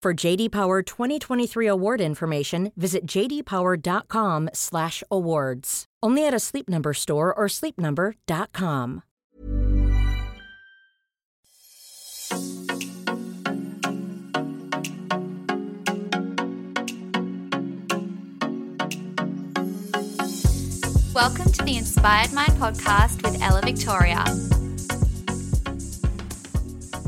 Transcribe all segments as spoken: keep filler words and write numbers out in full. For J D. Power twenty twenty-three award information, visit j d power dot com slash awards. Only at a Sleep Number store or sleep number dot com. Welcome to the Inspired Mind podcast with Ella Victoria.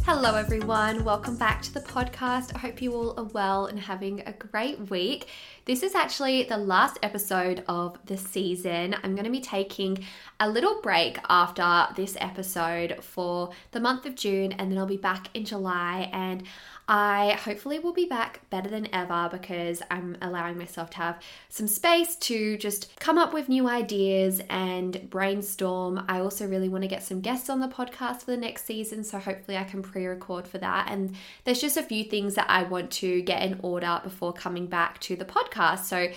Hello everyone, welcome back to the podcast. I hope you all are well and having a great week. This is actually the last episode of the season. I'm going to be taking a little break after this episode for the month of June, and then I'll be back in July, and I hopefully will be back better than ever because I'm allowing myself to have some space to just come up with new ideas and brainstorm. I also really want to get some guests on the podcast for the next season, so hopefully I can pre-record for that. And there's just a few things that I want to get in order before coming back to the podcast. So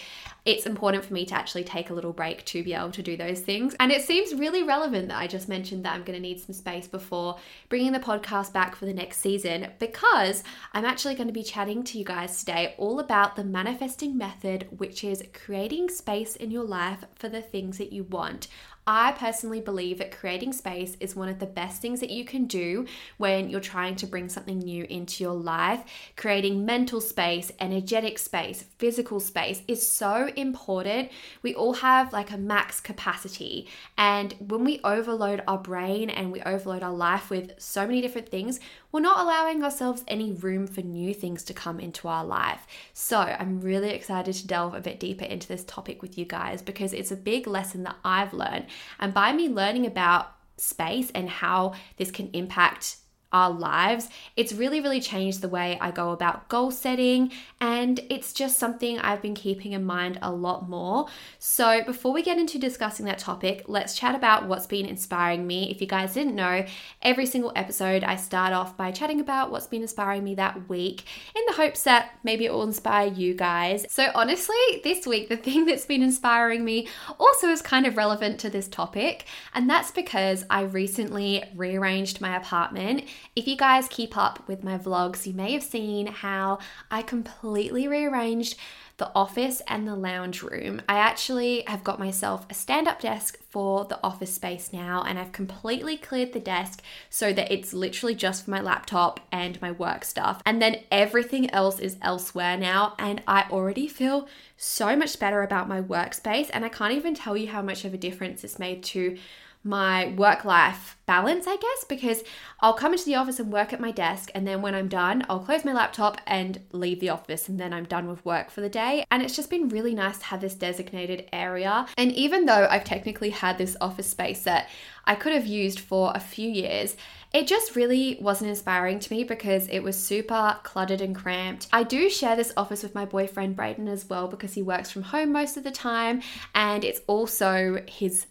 it's important for me to actually take a little break to be able to do those things. And it seems really relevant that I just mentioned that I'm going to need some space before bringing the podcast back for the next season, because I'm actually going to be chatting to you guys today all about the manifesting method, which is creating space in your life for the things that you want. I personally believe that creating space is one of the best things that you can do when you're trying to bring something new into your life. Creating mental space, energetic space, physical space is so important. We all have like a max capacity, and when we overload our brain and we overload our life with so many different things, we're not allowing ourselves any room for new things to come into our life. So I'm really excited to delve a bit deeper into this topic with you guys, because it's a big lesson that I've learned. And by me learning about space and how this can impact our lives, it's really, really changed the way I go about goal setting, and it's just something I've been keeping in mind a lot more. So before we get into discussing that topic, let's chat about what's been inspiring me. If you guys didn't know, every single episode I start off by chatting about what's been inspiring me that week in the hopes that maybe it will inspire you guys. So honestly, this week, the thing that's been inspiring me also is kind of relevant to this topic, and that's because I recently rearranged my apartment. If you guys keep up with my vlogs, you may have seen how I completely rearranged the office and the lounge room. I actually have got myself a stand-up desk for the office space now, and I've completely cleared the desk so that it's literally just for my laptop and my work stuff. And then everything else is elsewhere now, and I already feel so much better about my workspace, and I can't even tell you how much of a difference it's made to my work-life balance, I guess, because I'll come into the office and work at my desk, and then when I'm done, I'll close my laptop and leave the office, and then I'm done with work for the day. And it's just been really nice to have this designated area. And even though I've technically had this office space that I could have used for a few years, it just really wasn't inspiring to me because it was super cluttered and cramped. I do share this office with my boyfriend Brayden as well, because he works from home most of the time, and it's also his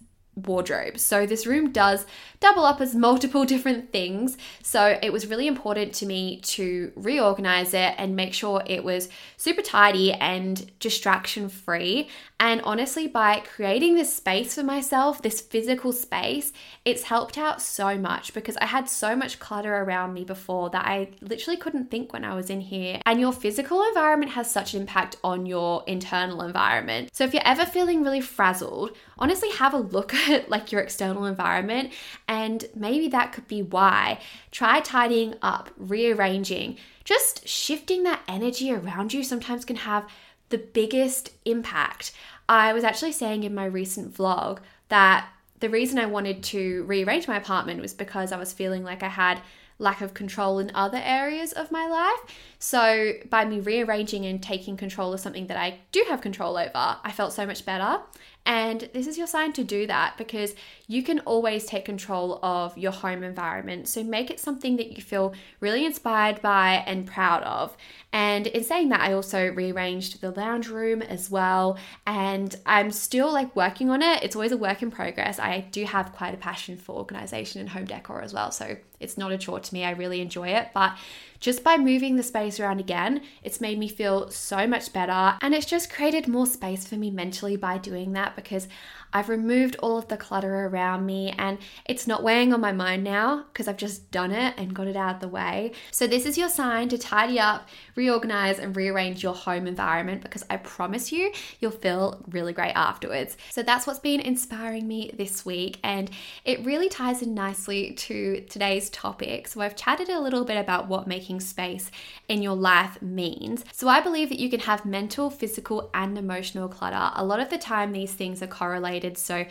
wardrobe. So this room does double up as multiple different things. So it was really important to me to reorganize it and make sure it was super tidy and distraction free. And honestly, by creating this space for myself, this physical space, it's helped out so much because I had so much clutter around me before that I literally couldn't think when I was in here. And your physical environment has such an impact on your internal environment. So if you're ever feeling really frazzled, honestly, have a look at like your external environment, and maybe that could be why. Try tidying up, rearranging, just shifting that energy around you sometimes can have the biggest impact. I was actually saying in my recent vlog that the reason I wanted to rearrange my apartment was because I was feeling like I had lack of control in other areas of my life. So by me rearranging and taking control of something that I do have control over, I felt so much better. And this is your sign to do that because you can always take control of your home environment. So make it something that you feel really inspired by and proud of. And in saying that, I also rearranged the lounge room as well. And I'm still like working on it. It's always a work in progress. I do have quite a passion for organization and home decor as well. So it's not a chore to me. I really enjoy it. But just by moving the space around again, it's made me feel so much better. And it's just created more space for me mentally by doing that because I've removed all of the clutter around me and it's not weighing on my mind now because I've just done it and got it out of the way. So this is your sign to tidy up, reorganize and rearrange your home environment because I promise you, you'll feel really great afterwards. So that's what's been inspiring me this week and it really ties in nicely to today's topic. So I've chatted a little bit about what making space in your life means. So I believe that you can have mental, physical and emotional clutter. A lot of the time these things are correlated. So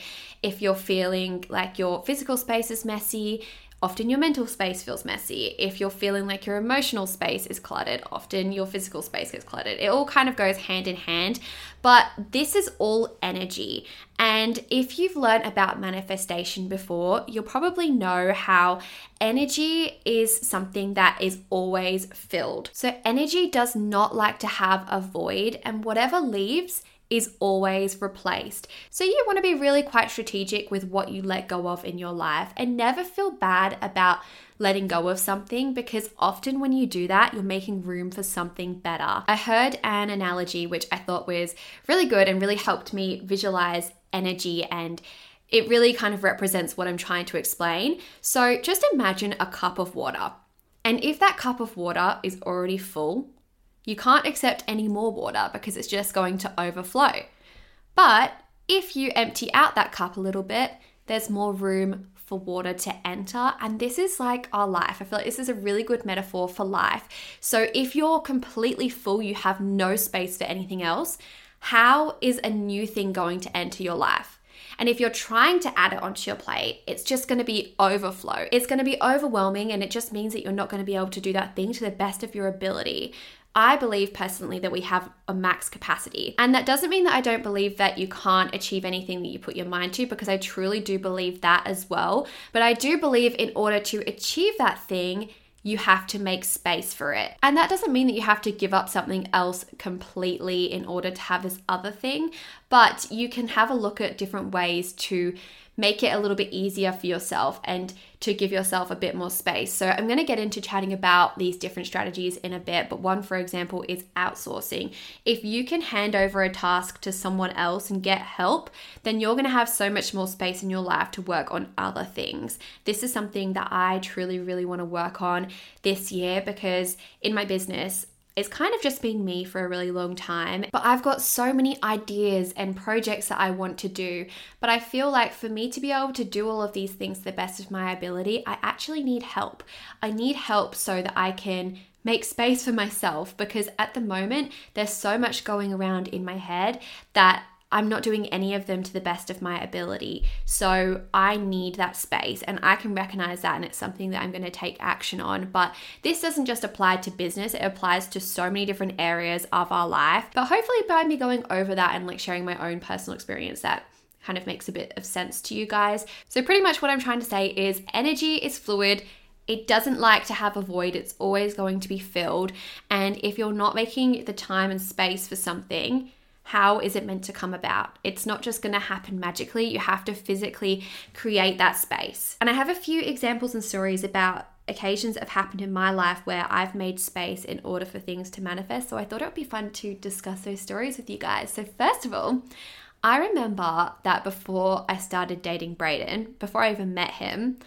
if you're feeling like your physical space is messy, often your mental space feels messy. If you're feeling like your emotional space is cluttered, often your physical space gets cluttered. It all kind of goes hand in hand, but this is all energy. And if you've learned about manifestation before, you'll probably know how energy is something that is always filled. So energy does not like to have a void, and whatever leaves is always replaced. So you want to be really quite strategic with what you let go of in your life and never feel bad about letting go of something because often when you do that, you're making room for something better. I heard an analogy which I thought was really good and really helped me visualize energy and it really kind of represents what I'm trying to explain. So just imagine a cup of water. And if that cup of water is already full, you can't accept any more water because it's just going to overflow. But if you empty out that cup a little bit, there's more room for water to enter. And this is like our life. I feel like this is a really good metaphor for life. So if you're completely full, you have no space for anything else, how is a new thing going to enter your life? And if you're trying to add it onto your plate, it's just going to be overflow. It's going to be overwhelming and it just means that you're not going to be able to do that thing to the best of your ability. I believe personally that we have a max capacity. And that doesn't mean that I don't believe that you can't achieve anything that you put your mind to because I truly do believe that as well. But I do believe in order to achieve that thing, you have to make space for it. And that doesn't mean that you have to give up something else completely in order to have this other thing, but you can have a look at different ways to make it a little bit easier for yourself and to give yourself a bit more space. So I'm going to get into chatting about these different strategies in a bit, but one, for example, is outsourcing. If you can hand over a task to someone else and get help, then you're going to have so much more space in your life to work on other things. This is something that I truly, really want to work on this year because in my business, it's kind of just been me for a really long time, but I've got so many ideas and projects that I want to do. But I feel like for me to be able to do all of these things to the best of my ability, I actually need help. I need help so that I can make space for myself because at the moment, there's so much going around in my head that I'm not doing any of them to the best of my ability. So I need that space and I can recognize that and it's something that I'm going to take action on. But this doesn't just apply to business, it applies to so many different areas of our life. But hopefully by me going over that and like sharing my own personal experience that kind of makes a bit of sense to you guys. So pretty much what I'm trying to say is energy is fluid. It doesn't like to have a void. It's always going to be filled. And if you're not making the time and space for something, How is it meant to come about? It's not just going to happen magically. You have to physically create that space. And I have a few examples and stories about occasions that have happened in my life where I've made space in order for things to manifest. So I thought it would be fun to discuss those stories with you guys. So first of all, I remember that before I started dating Brayden, before I even met him,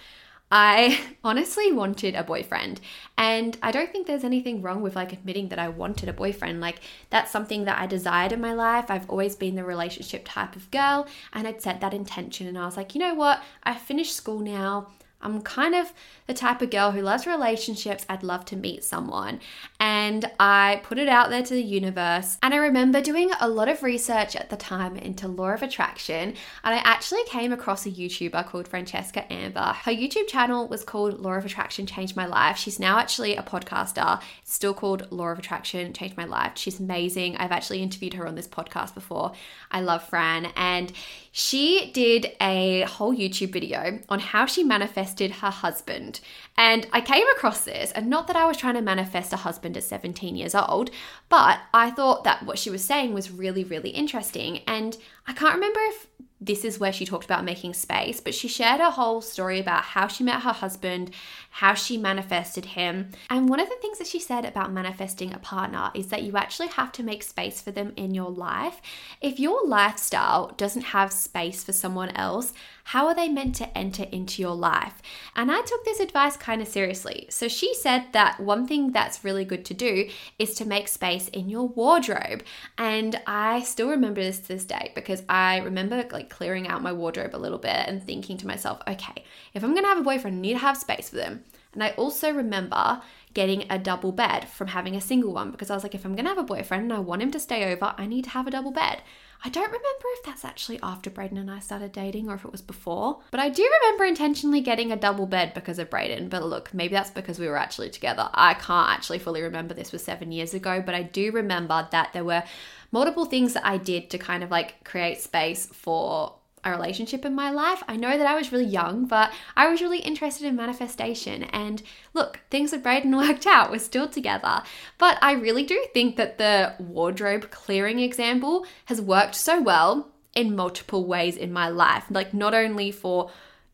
I honestly wanted a boyfriend. And I don't think there's anything wrong with like admitting that I wanted a boyfriend. Like that's something that I desired in my life. I've always been the relationship type of girl, and I'd set that intention. And I was like, you know what? I finished school now. I'm kind of the type of girl who loves relationships. I'd love to meet someone. And I put it out there to the universe. And I remember doing a lot of research at the time into Law of Attraction. And I actually came across a YouTuber called Francesca Amber. Her YouTube channel was called Law of Attraction Changed My Life. She's now actually a podcaster. It's still called Law of Attraction Changed My Life. She's amazing. I've actually interviewed her on this podcast before. I love Fran. And she did a whole YouTube video on how she manifested her husband. And I came across this, and not that I was trying to manifest a husband at seventeen years old, but I thought that what she was saying was really, really interesting. And I can't remember if this is where she talked about making space, but she shared a whole story about how she met her husband, how she manifested him. And one of the things that she said about manifesting a partner is that you actually have to make space for them in your life. If your lifestyle doesn't have space for someone else, how are they meant to enter into your life? And I took this advice kind of seriously. So she said that one thing that's really good to do is to make space in your wardrobe. And I still remember this to this day, because I remember like clearing out my wardrobe a little bit and thinking to myself, okay, if I'm going to have a boyfriend, I need to have space for them. And I also remember getting a double bed from having a single one, because I was like, if I'm going to have a boyfriend and I want him to stay over, I need to have a double bed. I don't remember if that's actually after Brayden and I started dating or if it was before, but I do remember intentionally getting a double bed because of Brayden. But look, maybe that's because we were actually together. I can't actually fully remember. This was seven years ago, but I do remember that there were multiple things that I did to kind of like create space for a relationship in my life. I know that I was really young, but I was really interested in manifestation. And look, things with Brayden worked out. We're still together. But I really do think that the wardrobe clearing example has worked so well in multiple ways in my life. Like not only for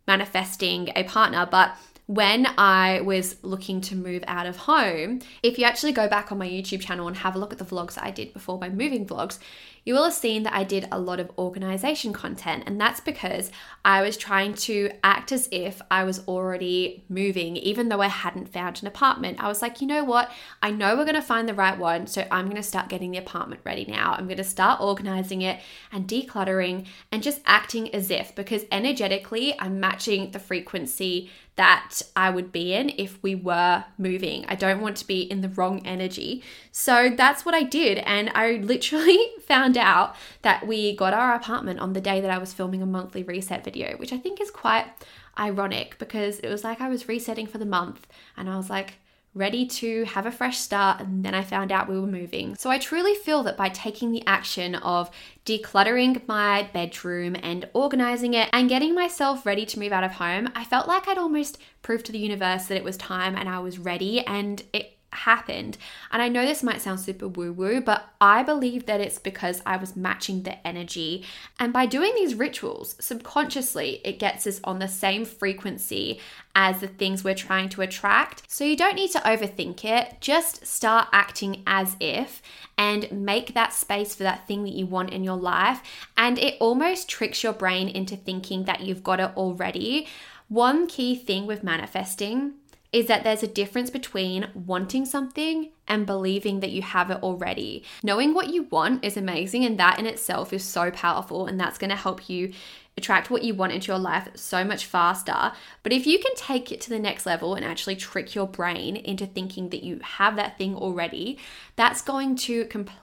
manifesting a partner, but when I was looking to move out of home, if you actually go back on my YouTube channel and have a look at the vlogs that I did before, my moving vlogs, you will have seen that I did a lot of organization content. And that's because I was trying to act as if I was already moving, even though I hadn't found an apartment. I was like, you know what? I know we're going to find the right one. So I'm going to start getting the apartment ready now. I'm going to start organizing it and decluttering and just acting as if, because energetically I'm matching the frequency that I would be in if we were moving. I don't want to be in the wrong energy. So that's what I did. And I literally found out that we got our apartment on the day that I was filming a monthly reset video, which I think is quite ironic, because it was like I was resetting for the month and I was like ready to have a fresh start, and then I found out we were moving. So I truly feel that by taking the action of decluttering my bedroom and organizing it and getting myself ready to move out of home, I felt like I'd almost proved to the universe that it was time and I was ready, and it happened. And I know this might sound super woo-woo, but I believe that it's because I was matching the energy. And by doing these rituals, subconsciously, it gets us on the same frequency as the things we're trying to attract. So you don't need to overthink it. Just start acting as if and make that space for that thing that you want in your life. And it almost tricks your brain into thinking that you've got it already. One key thing with manifesting is that there's a difference between wanting something and believing that you have it already. Knowing what you want is amazing, and that in itself is so powerful, and that's going to help you attract what you want into your life so much faster. But if you can take it to the next level and actually trick your brain into thinking that you have that thing already, that's going to completely...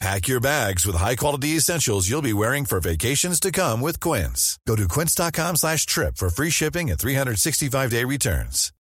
Pack your bags with high-quality essentials you'll be wearing for vacations to come with Quince. Go to quince.com slash trip for free shipping and three sixty-five day returns.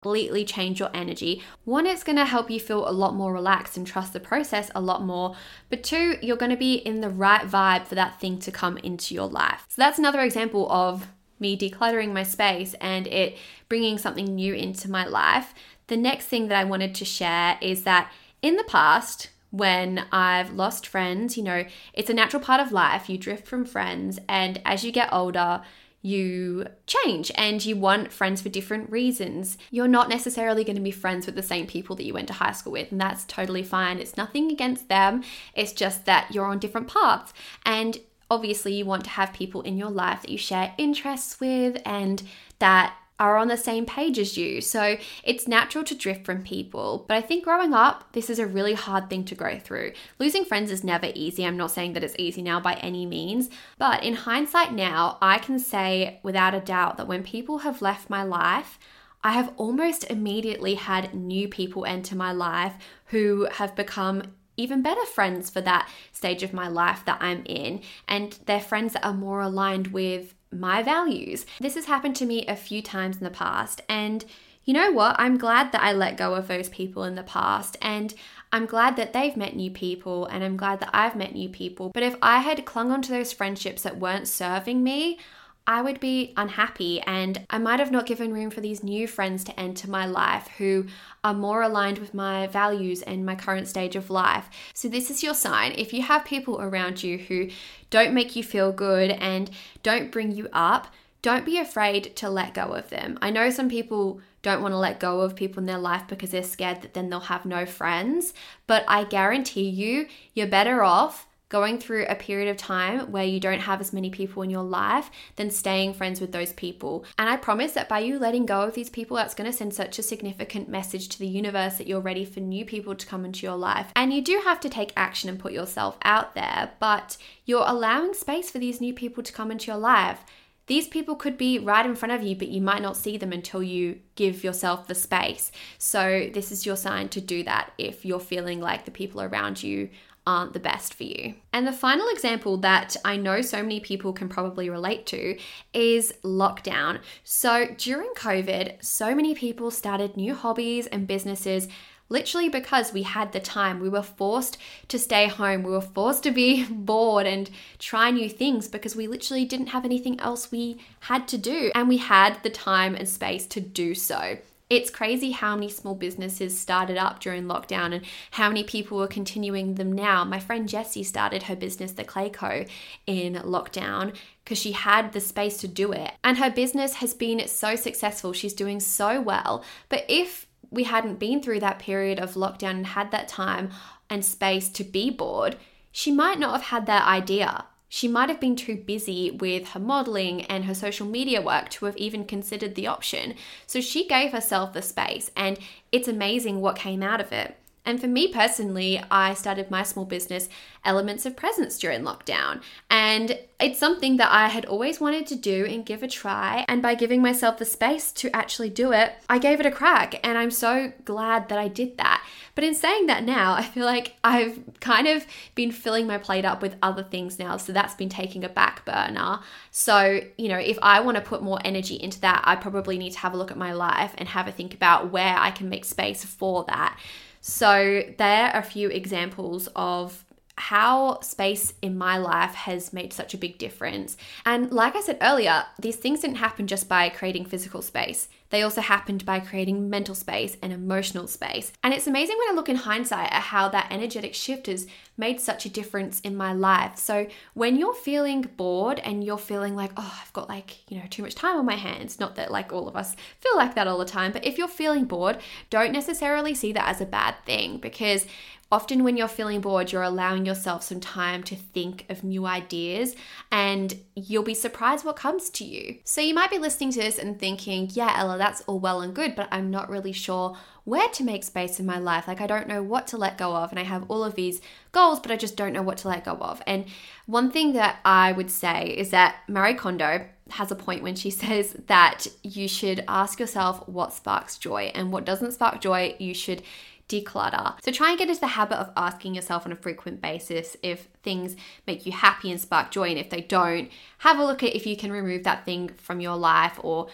Completely change your energy. One, it's going to help you feel a lot more relaxed and trust the process a lot more. But two, you're going to be in the right vibe for that thing to come into your life. So that's another example of me decluttering my space and it bringing something new into my life. The next thing that I wanted to share is that in the past, when I've lost friends, you know, it's a natural part of life. You drift from friends, and as you get older, you change and you want friends for different reasons. You're not necessarily going to be friends with the same people that you went to high school with, and that's totally fine. It's nothing against them. It's just that you're on different paths. And obviously you want to have people in your life that you share interests with and that are on the same page as you. So it's natural to drift from people. But I think growing up, this is a really hard thing to go through. Losing friends is never easy. I'm not saying that it's easy now by any means. But in hindsight now, I can say without a doubt that when people have left my life, I have almost immediately had new people enter my life who have become even better friends for that stage of my life that I'm in. And they're friends that are more aligned with my values. This has happened to me a few times in the past, and you know what? I'm glad that I let go of those people in the past, and I'm glad that they've met new people, and I'm glad that I've met new people. But if I had clung onto those friendships that weren't serving me, I would be unhappy, and I might have not given room for these new friends to enter my life who are more aligned with my values and my current stage of life. So this is your sign. If you have people around you who don't make you feel good and don't bring you up, don't be afraid to let go of them. I know some people don't want to let go of people in their life because they're scared that then they'll have no friends, but I guarantee you, you're better off going through a period of time where you don't have as many people in your life than staying friends with those people. And I promise that by you letting go of these people, that's going to send such a significant message to the universe that you're ready for new people to come into your life. And you do have to take action and put yourself out there, but you're allowing space for these new people to come into your life. These people could be right in front of you, but you might not see them until you give yourself the space. So this is your sign to do that if you're feeling like the people around you aren't the best for you. And the final example that I know so many people can probably relate to is lockdown. So during COVID, so many people started new hobbies and businesses literally because we had the time. We were forced to stay home. We were forced to be bored and try new things because we literally didn't have anything else we had to do, and we had the time and space to do so. It's crazy how many small businesses started up during lockdown and how many people are continuing them now. My friend Jessie started her business, The Clay Co., in lockdown because she had the space to do it. And her business has been so successful. She's doing so well. But if we hadn't been through that period of lockdown and had that time and space to be bored, she might not have had that idea. She might have been too busy with her modeling and her social media work to have even considered the option. So she gave herself the space, and it's amazing what came out of it. And for me personally, I started my small business, Elements of Presence, during lockdown. And it's something that I had always wanted to do and give a try. And by giving myself the space to actually do it, I gave it a crack. And I'm so glad that I did that. But in saying that now, I feel like I've kind of been filling my plate up with other things now. So that's been taking a back burner. So, you know, if I want to put more energy into that, I probably need to have a look at my life and have a think about where I can make space for that. So there are a few examples of how space in my life has made such a big difference. And like I said earlier, these things didn't happen just by creating physical space. They also happened by creating mental space and emotional space. And it's amazing when I look in hindsight at how that energetic shift has made such a difference in my life. So when you're feeling bored and you're feeling like, oh, I've got like, you know, too much time on my hands, not that like all of us feel like that all the time, but if you're feeling bored, don't necessarily see that as a bad thing, because often when you're feeling bored, you're allowing yourself some time to think of new ideas, and you'll be surprised what comes to you. So you might be listening to this and thinking, yeah, Ella, that's all well and good, but I'm not really sure where to make space in my life. Like, I don't know what to let go of, and I have all of these goals, but I just don't know what to let go of. And one thing that I would say is that Marie Kondo has a point when she says that you should ask yourself what sparks joy, and what doesn't spark joy, you should declutter. So try and get into the habit of asking yourself on a frequent basis if things make you happy and spark joy, and if they don't, have a look at if you can remove that thing from your life or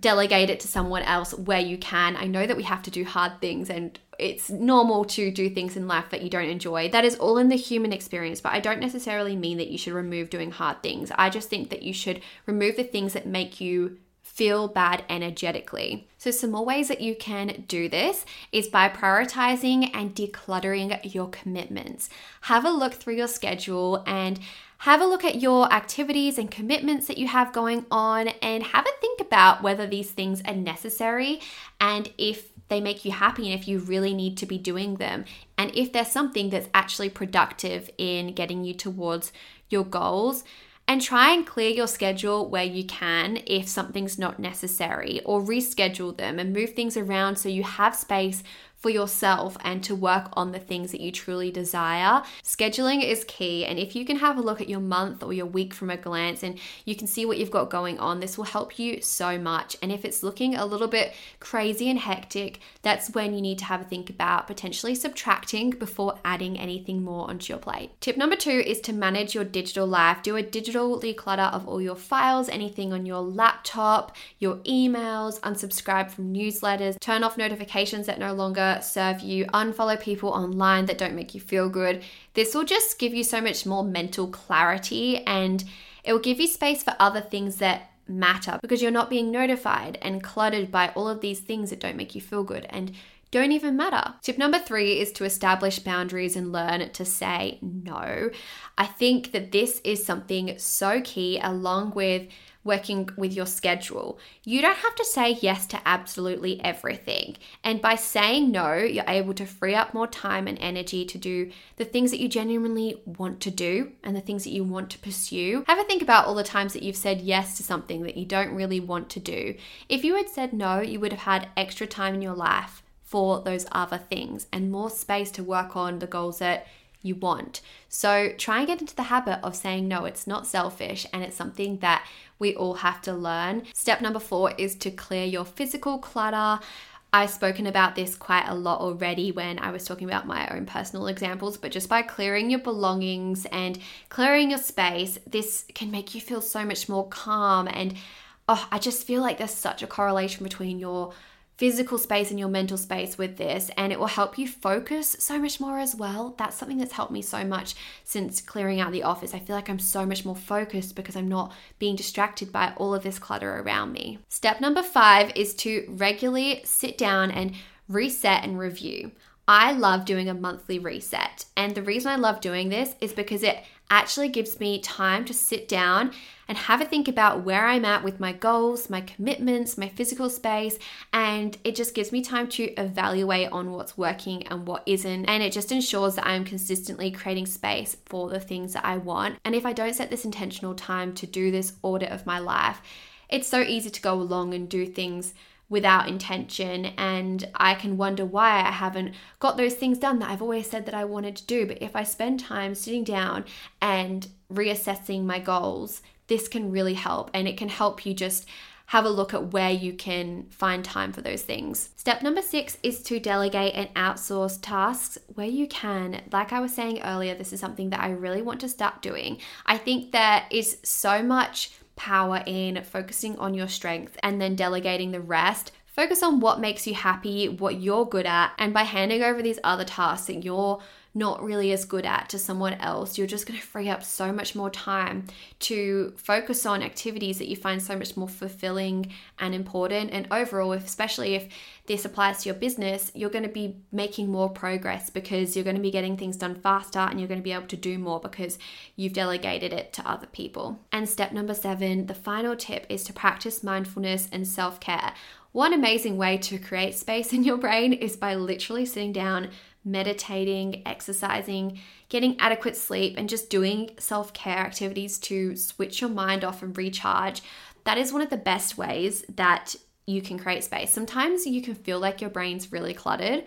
delegate it to someone else where you can. I know that we have to do hard things, and it's normal to do things in life that you don't enjoy. That is all in the human experience, but I don't necessarily mean that you should remove doing hard things. I just think that you should remove the things that make you feel bad energetically. So some more ways that you can do this is by prioritizing and decluttering your commitments. Have a look through your schedule and have a look at your activities and commitments that you have going on, and have a think about whether these things are necessary and if they make you happy and if you really need to be doing them, and if there's something that's actually productive in getting you towards your goals. And try and clear your schedule where you can if something's not necessary, or reschedule them and move things around so you have space for yourself and to work on the things that you truly desire. Scheduling is key, and if you can have a look at your month or your week from a glance and you can see what you've got going on, this will help you so much. And if it's looking a little bit crazy and hectic, that's when you need to have a think about potentially subtracting before adding anything more onto your plate. Tip number two is to manage your digital life. Do a digital declutter of all your files, anything on your laptop, your emails, unsubscribe from newsletters, turn off notifications that no longer serve you, unfollow people online that don't make you feel good. This will just give you so much more mental clarity, and it will give you space for other things that matter, because you're not being notified and cluttered by all of these things that don't make you feel good and don't even matter. Tip number three is to establish boundaries and learn to say no. I think that this is something so key, along with working with your schedule. You don't have to say yes to absolutely everything. And by saying no, you're able to free up more time and energy to do the things that you genuinely want to do and the things that you want to pursue. Have a think about all the times that you've said yes to something that you don't really want to do. If you had said no, you would have had extra time in your life for those other things and more space to work on the goals that you want. So try and get into the habit of saying no. It's not selfish, and it's something that we all have to learn. Step number four is to clear your physical clutter. I've spoken about this quite a lot already when I was talking about my own personal examples, but just by clearing your belongings and clearing your space, this can make you feel so much more calm. And oh, I just feel like there's such a correlation between your physical space and your mental space with this, and it will help you focus so much more as well. That's something that's helped me so much since clearing out the office. I feel like I'm so much more focused because I'm not being distracted by all of this clutter around me. Step number five is to regularly sit down and reset and review. I love doing a monthly reset, and the reason I love doing this is because it actually gives me time to sit down and have a think about where I'm at with my goals, my commitments, my physical space, and it just gives me time to evaluate on what's working and what isn't, and it just ensures that I'm consistently creating space for the things that I want. And if I don't set this intentional time to do this audit of my life, it's so easy to go along and do things without intention, and I can wonder why I haven't got those things done that I've always said that I wanted to do. But if I spend time sitting down and reassessing my goals, this can really help, and it can help you just have a look at where you can find time for those things. Step number six is to delegate and outsource tasks where you can. Like I was saying earlier, this is something that I really want to start doing. I think there is so much power in focusing on your strength and then delegating the rest. Focus on what makes you happy, what you're good at, and by handing over these other tasks that you're not really as good at to someone else, you're just going to free up so much more time to focus on activities that you find so much more fulfilling and important. And overall, if, especially if this applies to your business, you're going to be making more progress because you're going to be getting things done faster and you're going to be able to do more because you've delegated it to other people. And step number seven, the final tip, is to practice mindfulness and self-care. One amazing way to create space in your brain is by literally sitting down, meditating, exercising, getting adequate sleep, and just doing self-care activities to switch your mind off and recharge. That is one of the best ways that you can create space. Sometimes you can feel like your brain's really cluttered,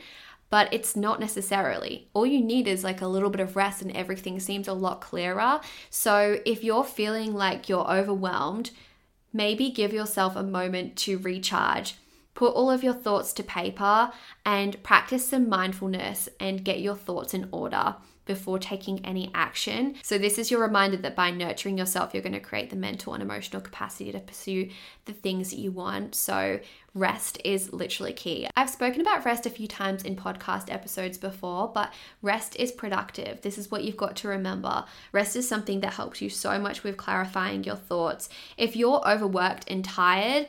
but it's not necessarily. All you need is like a little bit of rest and everything seems a lot clearer. So if you're feeling like you're overwhelmed, maybe give yourself a moment to recharge. Put all of your thoughts to paper and practice some mindfulness and get your thoughts in order before taking any action. So this is your reminder that by nurturing yourself, you're going to create the mental and emotional capacity to pursue the things that you want. So rest is literally key. I've spoken about rest a few times in podcast episodes before, but rest is productive. This is what you've got to remember. Rest is something that helps you so much with clarifying your thoughts. If you're overworked and tired,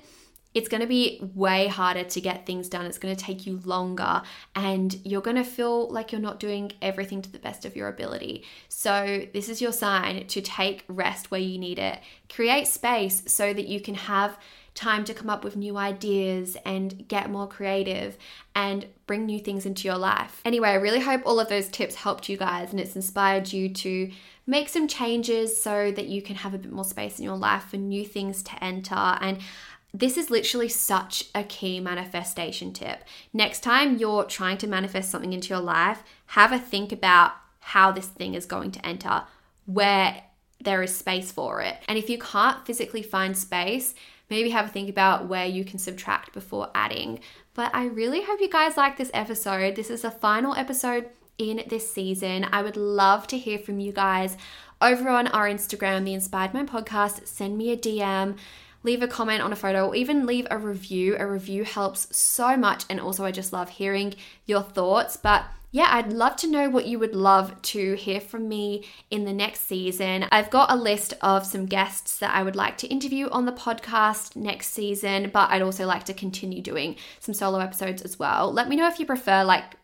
it's going to be way harder to get things done. It's going to take you longer and you're going to feel like you're not doing everything to the best of your ability. So this is your sign to take rest where you need it. Create space so that you can have time to come up with new ideas and get more creative and bring new things into your life. Anyway, I really hope all of those tips helped you guys and it's inspired you to make some changes so that you can have a bit more space in your life for new things to enter. And this is literally such a key manifestation tip. Next time you're trying to manifest something into your life, have a think about how this thing is going to enter, where there is space for it. And if you can't physically find space, maybe have a think about where you can subtract before adding. But I really hope you guys like this episode. This is the final episode in this season. I would love to hear from you guys over on our Instagram, The Inspired Mind Podcast. Send me a D M. Leave a comment on a photo or even leave a review. A review helps so much. And also I just love hearing your thoughts. But yeah, I'd love to know what you would love to hear from me in the next season. I've got a list of some guests that I would like to interview on the podcast next season, but I'd also like to continue doing some solo episodes as well. Let me know if you prefer like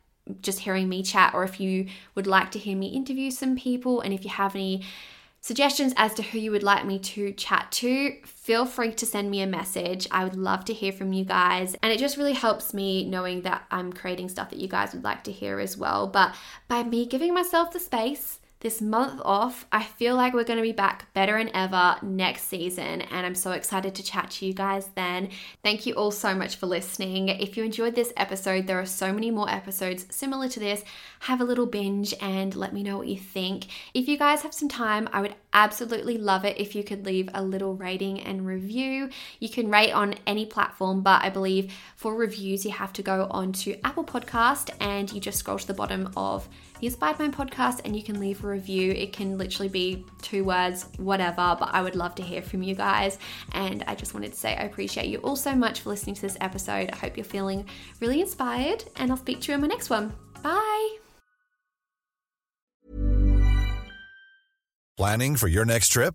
just hearing me chat or if you would like to hear me interview some people, and if you have any suggestions as to who you would like me to chat to, feel free to send me a message. I would love to hear from you guys. And it just really helps me knowing that I'm creating stuff that you guys would like to hear as well. But by me giving myself the space this month off, I feel like we're going to be back better and ever next season. And I'm so excited to chat to you guys then. Thank you all so much for listening. If you enjoyed this episode, there are so many more episodes similar to this. Have a little binge and let me know what you think. If you guys have some time, I would absolutely love it if you could leave a little rating and review. You can rate on any platform, but I believe for reviews, you have to go onto Apple Podcast and you just scroll to the bottom of The Inspired Mind Podcast and you can leave a review. It can literally be two words, whatever, but I would love to hear from you guys. And I just wanted to say I appreciate you all so much for listening to this episode. I hope you're feeling really inspired and I'll speak to you in my next one. Bye. Planning for your next trip?